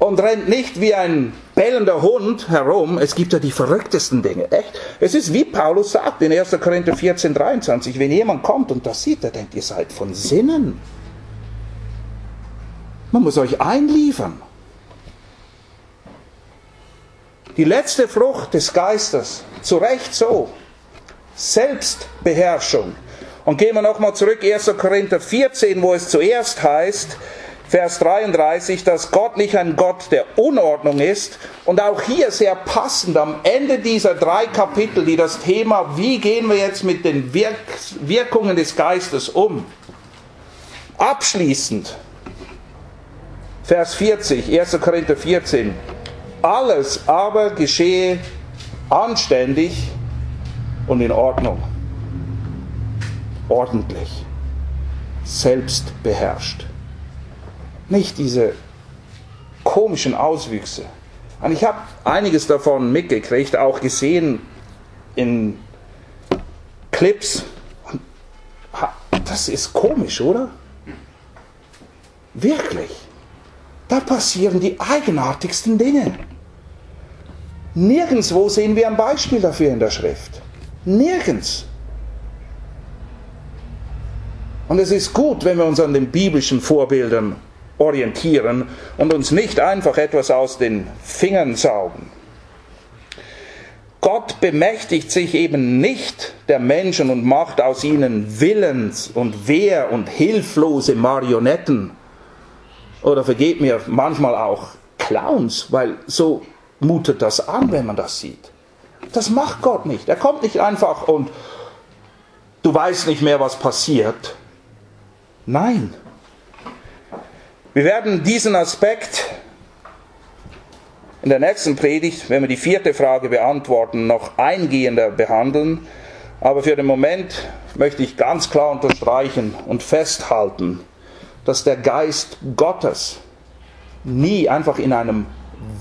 Und rennt nicht wie ein bellender Hund herum. Es gibt ja die verrücktesten Dinge. Echt? Es ist wie Paulus sagt in ersten Korinther vierzehn, dreiundzwanzig. Wenn jemand kommt und das sieht, der denkt, ihr seid von Sinnen. Man muss euch einliefern. Die letzte Frucht des Geistes. Zu Recht so. Selbstbeherrschung. Und gehen wir nochmal zurück, ersten Korinther vierzehn, wo es zuerst heißt, Vers dreiunddreißig, dass Gott nicht ein Gott der Unordnung ist. Und auch hier sehr passend, am Ende dieser drei Kapitel, die das Thema, wie gehen wir jetzt mit den Wirk- Wirkungen des Geistes um? Abschließend, Vers vierzig, ersten Korinther vierzehn. Alles aber geschehe anständig und in Ordnung. Ordentlich. Selbstbeherrscht. Nicht diese komischen Auswüchse. Und ich habe einiges davon mitgekriegt, auch gesehen in Clips. Das ist komisch, oder? Wirklich. Da passieren die eigenartigsten Dinge. Nirgendwo sehen wir ein Beispiel dafür in der Schrift. Nirgends. Und es ist gut, wenn wir uns an den biblischen Vorbildern orientieren und uns nicht einfach etwas aus den Fingern saugen. Gott bemächtigt sich eben nicht der Menschen und macht aus ihnen willens- und wehr- und hilflose Marionetten. Oder vergebt mir, manchmal auch Clowns, weil so mutet das an, wenn man das sieht. Das macht Gott nicht. Er kommt nicht einfach und du weißt nicht mehr, was passiert. Nein. Wir werden diesen Aspekt in der nächsten Predigt, wenn wir die vierte Frage beantworten, noch eingehender behandeln. Aber für den Moment möchte ich ganz klar unterstreichen und festhalten, dass der Geist Gottes nie einfach in einem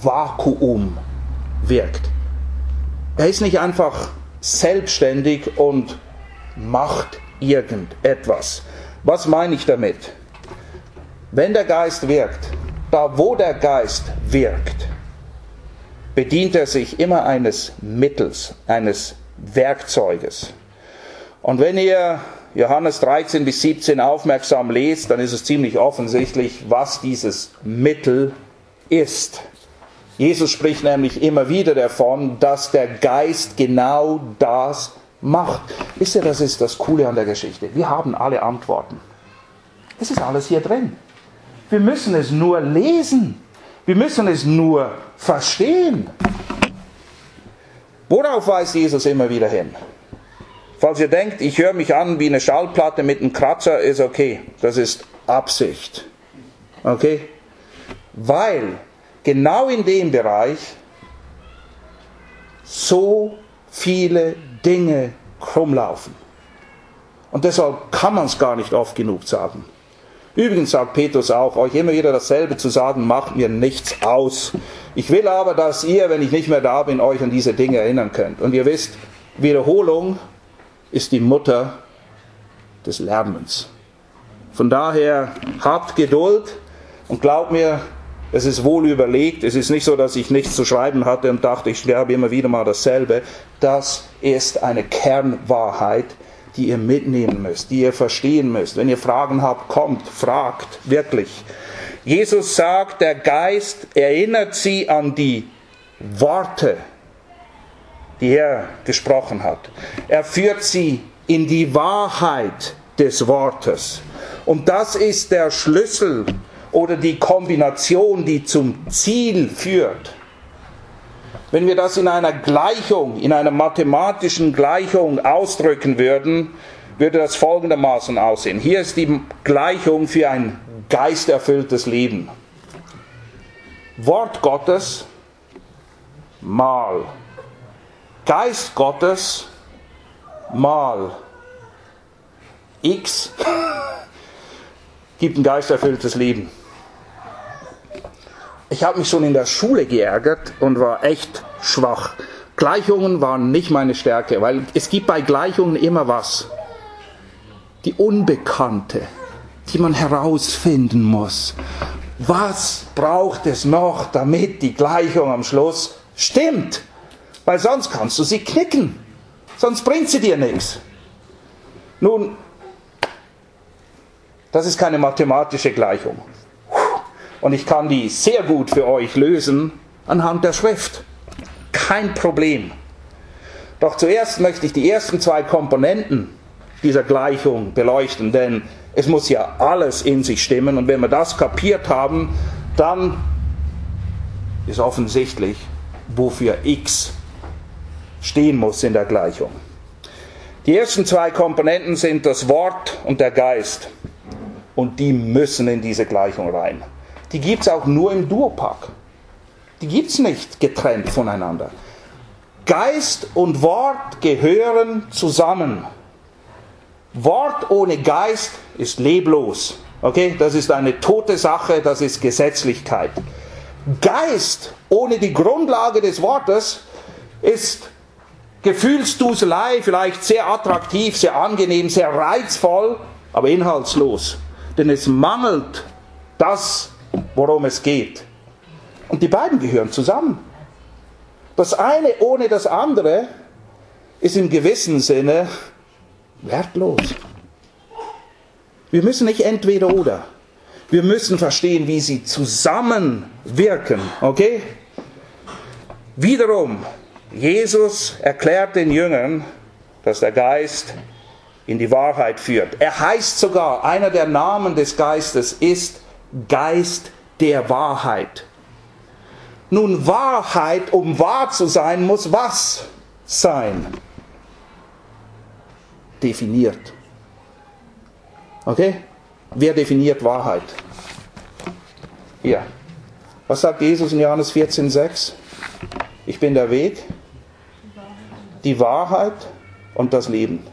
Vakuum wirkt. Er ist nicht einfach selbstständig und macht irgendetwas. Was meine ich damit? Wenn der Geist wirkt, da wo der Geist wirkt, bedient er sich immer eines Mittels, eines Werkzeuges. Und wenn ihr Johannes dreizehn bis siebzehn aufmerksam lest, dann ist es ziemlich offensichtlich, was dieses Mittel ist. Jesus spricht nämlich immer wieder davon, dass der Geist genau das macht. Wisst ihr, das ist das Coole an der Geschichte. Wir haben alle Antworten. Es ist alles hier drin. Wir müssen es nur lesen. Wir müssen es nur verstehen. Worauf weist Jesus immer wieder hin? Falls ihr denkt, ich höre mich an wie eine Schallplatte mit einem Kratzer, ist okay. Das ist Absicht. Okay? Weil genau in dem Bereich so viele Dinge krumm laufen. Und deshalb kann man es gar nicht oft genug sagen. Übrigens sagt Petrus auch, euch immer wieder dasselbe zu sagen, macht mir nichts aus. Ich will aber, dass ihr, wenn ich nicht mehr da bin, euch an diese Dinge erinnern könnt. Und ihr wisst, Wiederholung ist die Mutter des Lernens. Von daher habt Geduld und glaubt mir, es ist wohl überlegt. Es ist nicht so, dass ich nichts zu schreiben hatte und dachte, ich schreibe immer wieder mal dasselbe. Das ist eine Kernwahrheit, die ihr mitnehmen müsst, die ihr verstehen müsst. Wenn ihr Fragen habt, kommt, fragt, wirklich. Jesus sagt, der Geist erinnert sie an die Worte, die er gesprochen hat. Er führt sie in die Wahrheit des Wortes. Und das ist der Schlüssel oder die Kombination, die zum Ziel führt. Wenn wir das in einer Gleichung, in einer mathematischen Gleichung ausdrücken würden, würde das folgendermaßen aussehen. Hier ist die Gleichung für ein geisterfülltes Leben. Wort Gottes mal Geist Gottes mal X gibt ein geisterfülltes Leben. Ich habe mich schon in der Schule geärgert und war echt schwach. Gleichungen waren nicht meine Stärke, weil es gibt bei Gleichungen immer was. Die Unbekannte, die man herausfinden muss. Was braucht es noch, damit die Gleichung am Schluss stimmt? Weil sonst kannst du sie knicken. Sonst bringt sie dir nichts. Nun, das ist keine mathematische Gleichung. Und ich kann die sehr gut für euch lösen anhand der Schrift. Kein Problem. Doch zuerst möchte ich die ersten zwei Komponenten dieser Gleichung beleuchten, denn es muss ja alles in sich stimmen. Und wenn wir das kapiert haben, dann ist offensichtlich, wofür X stehen muss in der Gleichung. Die ersten zwei Komponenten sind das Wort und der Geist. Und die müssen in diese Gleichung rein. Die gibt es auch nur im Duopack. Die gibt es nicht getrennt voneinander. Geist und Wort gehören zusammen. Wort ohne Geist ist leblos. Okay? Das ist eine tote Sache, das ist Gesetzlichkeit. Geist ohne die Grundlage des Wortes ist Gefühlsduselei, vielleicht sehr attraktiv, sehr angenehm, sehr reizvoll, aber inhaltslos. Denn es mangelt das, worum es geht. Und die beiden gehören zusammen. Das eine ohne das andere ist im gewissen Sinne wertlos. Wir müssen nicht entweder oder. Wir müssen verstehen, wie sie zusammenwirken. Okay? Wiederum, Jesus erklärt den Jüngern, dass der Geist in die Wahrheit führt. Er heißt sogar, einer der Namen des Geistes ist Geist der Wahrheit. Nun, Wahrheit, um wahr zu sein, muss was sein? Definiert. Okay? Wer definiert Wahrheit? Hier. Was sagt Jesus in Johannes vierzehn sechs? Ich bin der Weg, die Wahrheit und das Leben.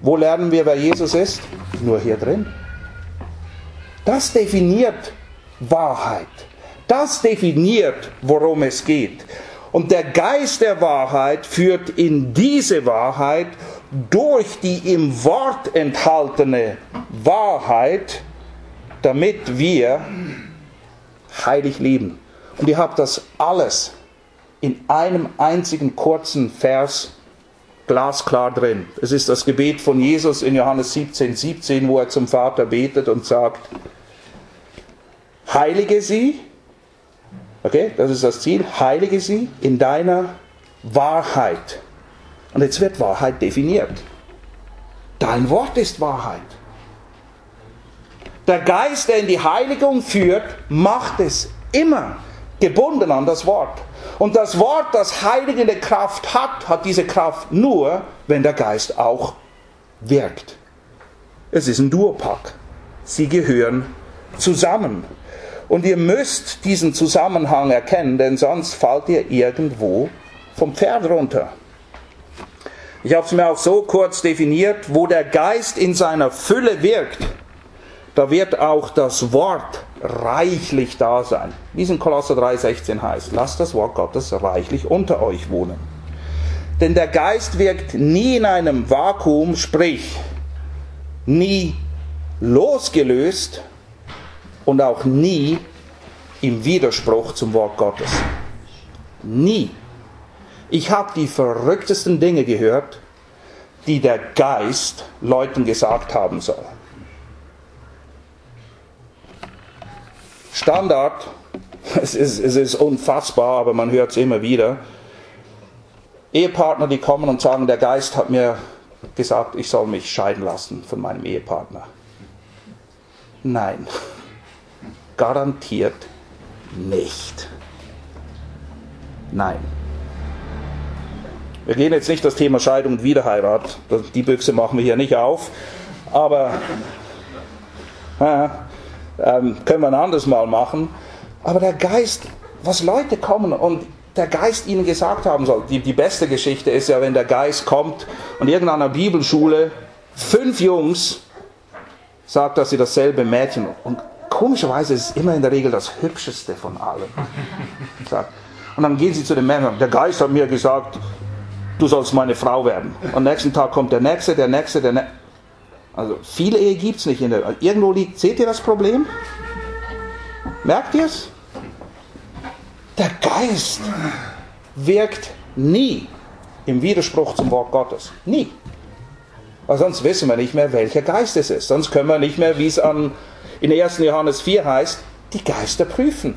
Wo lernen wir, wer Jesus ist? Nur hier drin. Das definiert Wahrheit. Das definiert, worum es geht. Und der Geist der Wahrheit führt in diese Wahrheit durch die im Wort enthaltene Wahrheit, damit wir heilig leben. Und ihr habt das alles in einem einzigen kurzen Vers glasklar drin. Es ist das Gebet von Jesus in Johannes siebzehn siebzehn, wo er zum Vater betet und sagt, heilige sie, okay, das ist das Ziel, heilige sie in deiner Wahrheit. Und jetzt wird Wahrheit definiert. Dein Wort ist Wahrheit. Der Geist, der in die Heiligung führt, macht es immer gebunden an das Wort. Und das Wort, das heiligende Kraft hat, hat diese Kraft nur, wenn der Geist auch wirkt. Es ist ein Duopack. Sie gehören zusammen. Und ihr müsst diesen Zusammenhang erkennen, denn sonst fallt ihr irgendwo vom Pferd runter. Ich habe es mir auch so kurz definiert, wo der Geist in seiner Fülle wirkt, da wird auch das Wort reichlich da sein. Wie es in Kolosser drei sechzehn heißt, lasst das Wort Gottes reichlich unter euch wohnen. Denn der Geist wirkt nie in einem Vakuum, sprich, nie losgelöst und auch nie im Widerspruch zum Wort Gottes. Nie. Ich habe die verrücktesten Dinge gehört, die der Geist Leuten gesagt haben soll. Standard, es ist, es ist unfassbar, aber man hört es immer wieder. Ehepartner, die kommen und sagen, der Geist hat mir gesagt, ich soll mich scheiden lassen von meinem Ehepartner. Nein, garantiert nicht. Nein. Wir gehen jetzt nicht das Thema Scheidung und Wiederheirat, die Büchse machen wir hier nicht auf, aber äh, können wir ein anderes Mal machen. Aber der Geist, was Leute kommen und der Geist ihnen gesagt haben soll, die, die beste Geschichte ist ja, wenn der Geist kommt und irgendeiner Bibelschule fünf Jungs sagt, dass sie dasselbe Mädchen, und komischerweise ist es immer in der Regel das Hübscheste von allen. Und dann gehen sie zu den Männern, der Geist hat mir gesagt, du sollst meine Frau werden. Und am nächsten Tag kommt der Nächste, der Nächste, der Nächste. Also viele Ehe gibt es nicht in der Welt. Irgendwo liegt, seht ihr das Problem? Merkt ihr es? Der Geist wirkt nie im Widerspruch zum Wort Gottes. Nie. Weil sonst wissen wir nicht mehr, welcher Geist es ist. Sonst können wir nicht mehr, wie es an, in ersten Johannes vier heißt, die Geister prüfen.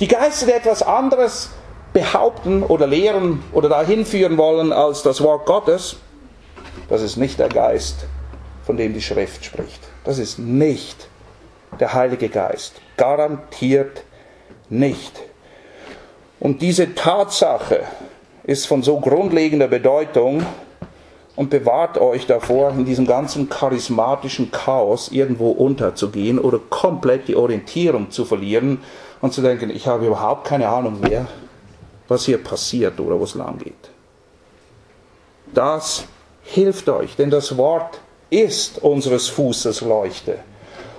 Die Geister, die etwas anderes behaupten oder lehren oder dahin führen wollen als das Wort Gottes, das ist nicht der Geist, von dem die Schrift spricht. Das ist nicht der Heilige Geist. Garantiert nicht. Und diese Tatsache ist von so grundlegender Bedeutung und bewahrt euch davor, in diesem ganzen charismatischen Chaos irgendwo unterzugehen oder komplett die Orientierung zu verlieren und zu denken, ich habe überhaupt keine Ahnung mehr, was hier passiert oder wo es lang geht. Das hilft euch, denn das Wort ist unseres Fußes Leuchte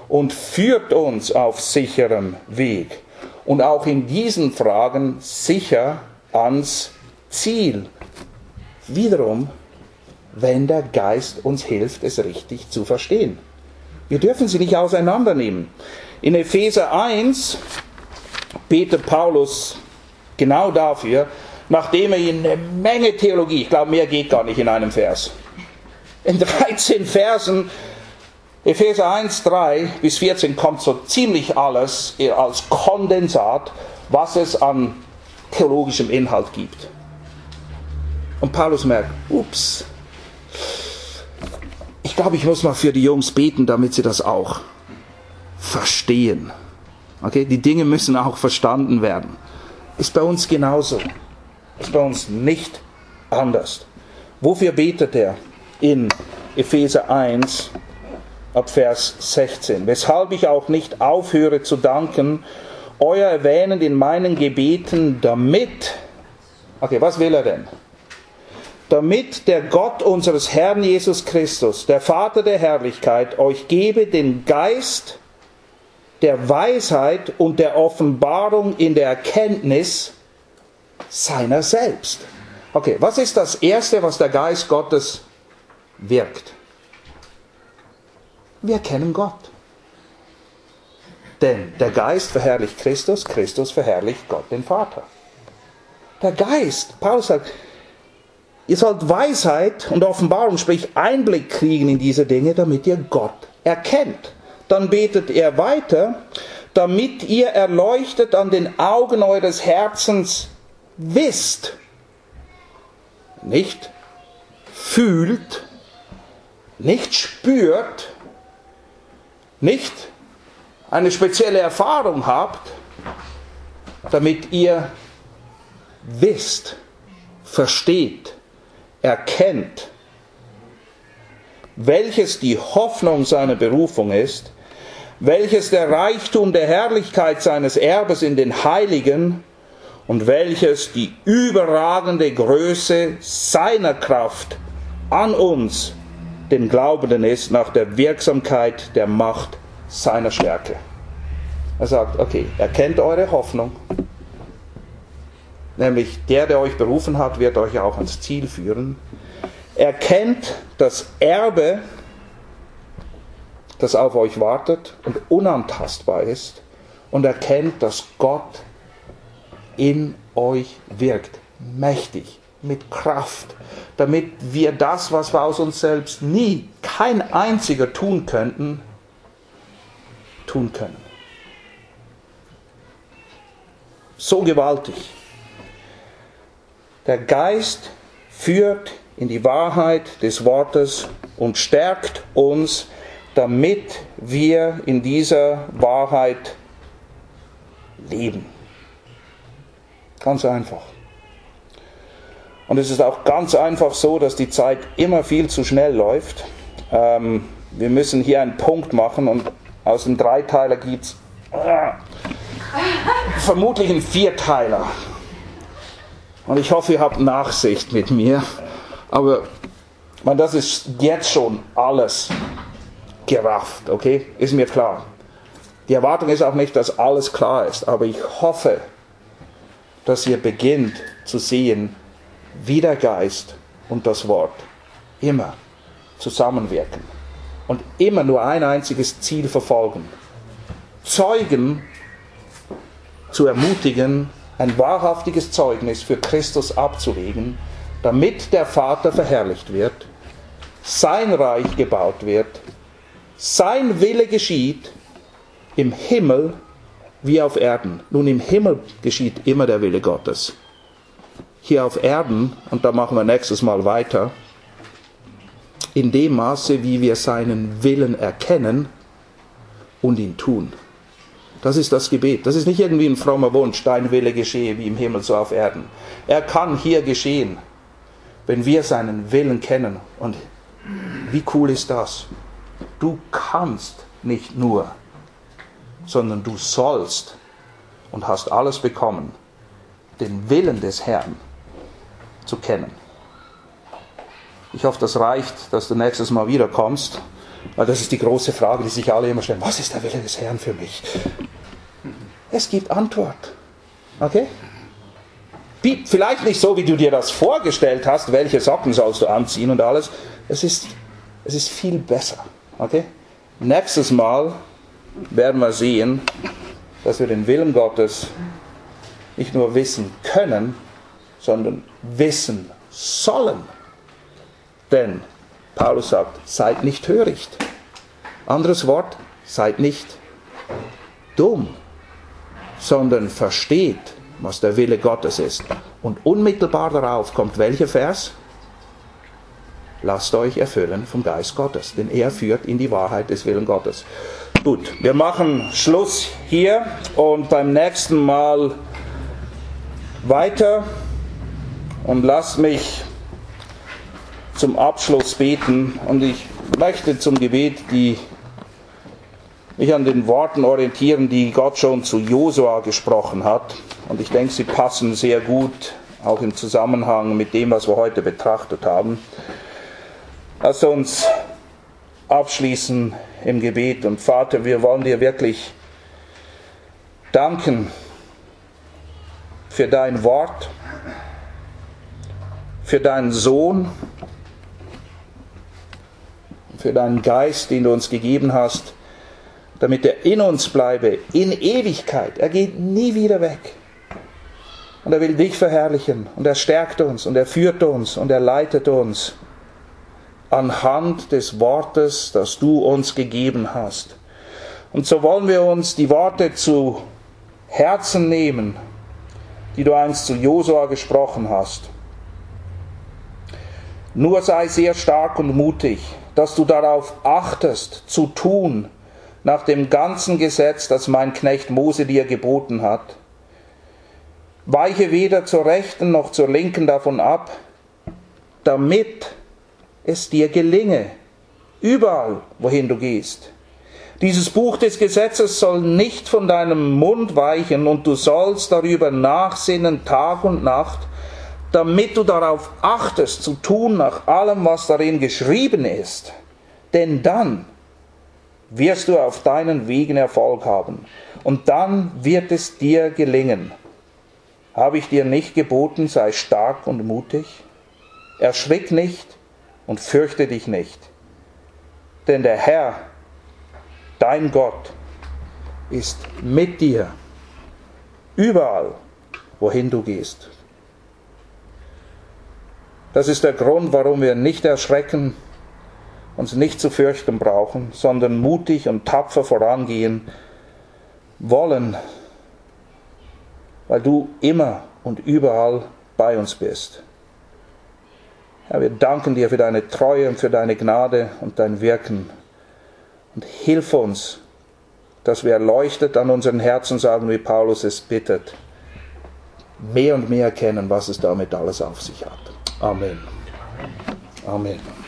und führt uns auf sicherem Weg und auch in diesen Fragen sicher ans Ziel. Wiederum, wenn der Geist uns hilft, es richtig zu verstehen. Wir dürfen sie nicht auseinandernehmen. In Epheser eins betet Paulus genau dafür, nachdem er ihnen eine Menge Theologie, ich glaube, mehr geht gar nicht in einem Vers. In dreizehn Versen, Epheser eins, drei bis vierzehn, kommt so ziemlich alles als Kondensat, was es an theologischem Inhalt gibt. Und Paulus merkt, ups, ich glaube, ich muss mal für die Jungs beten, damit sie das auch verstehen. Okay? Die Dinge müssen auch verstanden werden. Ist bei uns genauso. Ist bei uns nicht anders. Wofür betet er in Epheser eins ab Vers sechzehn? Weshalb ich auch nicht aufhöre zu danken, euer Erwähnen in meinen Gebeten, damit, okay, was will er denn? Damit der Gott unseres Herrn Jesus Christus, der Vater der Herrlichkeit, euch gebe den Geist der Weisheit und der Offenbarung in der Erkenntnis seiner selbst. Okay, was ist das Erste, was der Geist Gottes wirkt? Wir kennen Gott. Denn der Geist verherrlicht Christus, Christus verherrlicht Gott, den Vater. Der Geist, Paulus sagt, ihr sollt Weisheit und Offenbarung, sprich Einblick kriegen in diese Dinge, damit ihr Gott erkennt. Dann betet er weiter, damit ihr erleuchtet an den Augen eures Herzens wisst, nicht fühlt, nicht spürt, nicht eine spezielle Erfahrung habt, damit ihr wisst, versteht, erkennt, welches die Hoffnung seiner Berufung ist, welches der Reichtum der Herrlichkeit seines Erbes in den Heiligen und welches die überragende Größe seiner Kraft an uns, den Glaubenden, ist nach der Wirksamkeit der Macht seiner Stärke. Er sagt, okay, erkennt eure Hoffnung. Nämlich der, der euch berufen hat, wird euch auch ans Ziel führen. Erkennt das Erbe, das auf euch wartet und unantastbar ist. Und erkennt, dass Gott in euch wirkt. Mächtig, mit Kraft. Damit wir das, was wir aus uns selbst nie, kein einziger tun könnten, tun können. So gewaltig. Der Geist führt in die Wahrheit des Wortes und stärkt uns, damit wir in dieser Wahrheit leben. Ganz einfach. Und es ist auch ganz einfach so, dass die Zeit immer viel zu schnell läuft. Ähm, wir müssen hier einen Punkt machen und aus dem Dreiteiler gibt es äh, vermutlich einen Vierteiler. Und ich hoffe, ihr habt Nachsicht mit mir. Aber man, das ist jetzt schon alles gerafft, okay? Ist mir klar. Die Erwartung ist auch nicht, dass alles klar ist. Aber ich hoffe, dass ihr beginnt zu sehen, wie der Geist und das Wort immer zusammenwirken. Und immer nur ein einziges Ziel verfolgen. Zeugen zu ermutigen, ein wahrhaftiges Zeugnis für Christus abzulegen, damit der Vater verherrlicht wird, sein Reich gebaut wird, sein Wille geschieht im Himmel wie auf Erden. Nun, im Himmel geschieht immer der Wille Gottes. Hier auf Erden, und da machen wir nächstes Mal weiter, in dem Maße, wie wir seinen Willen erkennen und ihn tun. Das ist das Gebet. Das ist nicht irgendwie ein frommer Wunsch, dein Wille geschehe wie im Himmel so auf Erden. Er kann hier geschehen, wenn wir seinen Willen kennen. Und wie cool ist das? Du kannst nicht nur, sondern du sollst und hast alles bekommen, den Willen des Herrn zu kennen. Ich hoffe, das reicht, dass du nächstes Mal wiederkommst, weil das ist die große Frage, die sich alle immer stellen. Was ist der Wille des Herrn für mich? Es gibt Antwort. Okay? Vielleicht nicht so, wie du dir das vorgestellt hast, welche Socken sollst du anziehen und alles. Es ist, es ist viel besser. Okay? Nächstes Mal werden wir sehen, dass wir den Willen Gottes nicht nur wissen können, sondern wissen sollen. Denn Paulus sagt, seid nicht töricht. Anderes Wort, seid nicht dumm, sondern versteht, was der Wille Gottes ist. Und unmittelbar darauf kommt welcher Vers? Lasst euch erfüllen vom Geist Gottes, denn er führt in die Wahrheit des Willens Gottes. Gut, wir machen Schluss hier und beim nächsten Mal weiter. Und lasst mich zum Abschluss beten, und ich möchte zum Gebet die, mich an den Worten orientieren, die Gott schon zu Josua gesprochen hat, und ich denke, sie passen sehr gut auch im Zusammenhang mit dem, was wir heute betrachtet haben. Lass uns abschließen im Gebet. Und Vater, wir wollen dir wirklich danken für dein Wort, für deinen Sohn, für deinen Geist, den du uns gegeben hast, damit er in uns bleibe, in Ewigkeit. Er geht nie wieder weg. Und er will dich verherrlichen. Und er stärkt uns und er führt uns und er leitet uns anhand des Wortes, das du uns gegeben hast. Und so wollen wir uns die Worte zu Herzen nehmen, die du einst zu Josua gesprochen hast. Nur sei sehr stark und mutig, dass du darauf achtest, zu tun, nach dem ganzen Gesetz, das mein Knecht Mose dir geboten hat. Weiche weder zur Rechten noch zur Linken davon ab, damit es dir gelinge, überall, wohin du gehst. Dieses Buch des Gesetzes soll nicht von deinem Mund weichen, und du sollst darüber nachsinnen Tag und Nacht, damit du darauf achtest, zu tun nach allem, was darin geschrieben ist. Denn dann wirst du auf deinen Wegen Erfolg haben. Und dann wird es dir gelingen. Habe ich dir nicht geboten, sei stark und mutig. Erschrick nicht und fürchte dich nicht. Denn der Herr, dein Gott, ist mit dir, überall, wohin du gehst. Das ist der Grund, warum wir nicht erschrecken, uns nicht zu fürchten brauchen, sondern mutig und tapfer vorangehen wollen, weil du immer und überall bei uns bist. Herr, wir danken dir für deine Treue und für deine Gnade und dein Wirken. Und hilf uns, dass wir erleuchtet an unseren Herzen sagen, wie Paulus es bittet, mehr und mehr erkennen, was es damit alles auf sich hat. Amen. Amen.